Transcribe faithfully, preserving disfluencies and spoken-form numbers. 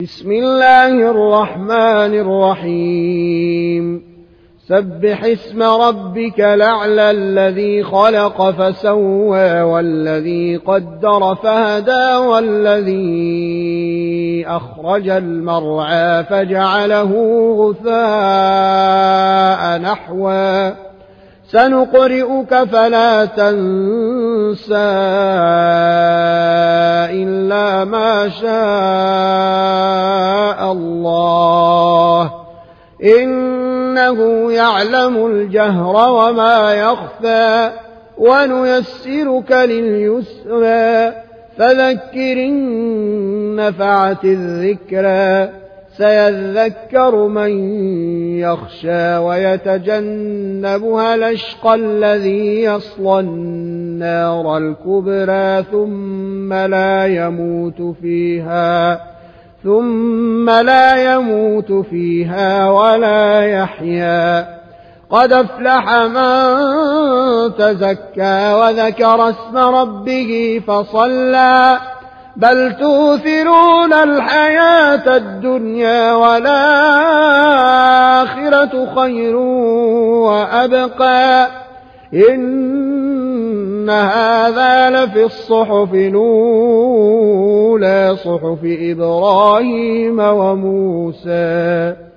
بسم الله الرحمن الرحيم. سبح اسم ربك الأعلى الذي خلق فسوى والذي قدر فهدى والذي أخرج المرعى فجعله غثاء نحوا سنقرئك فلا تنسى إلا ما شاء الله إنه يعلم الجهر وما يخفى ونيسرك لليسرى فذكر إن نفعت الذكرى سيذكر من يخشى ويتجنبها الأشقى الذي يصلى النار الكبرى ثم لا يموت فيها ثم لا يموت فيها ولا يحيا قد أفلح من تزكى وذكر اسم ربه فصلى بل تؤثرون الحياة الدنيا والآخرة خير وأبقى إن هذا لفي الصحف الأولى صحف إبراهيم وموسى.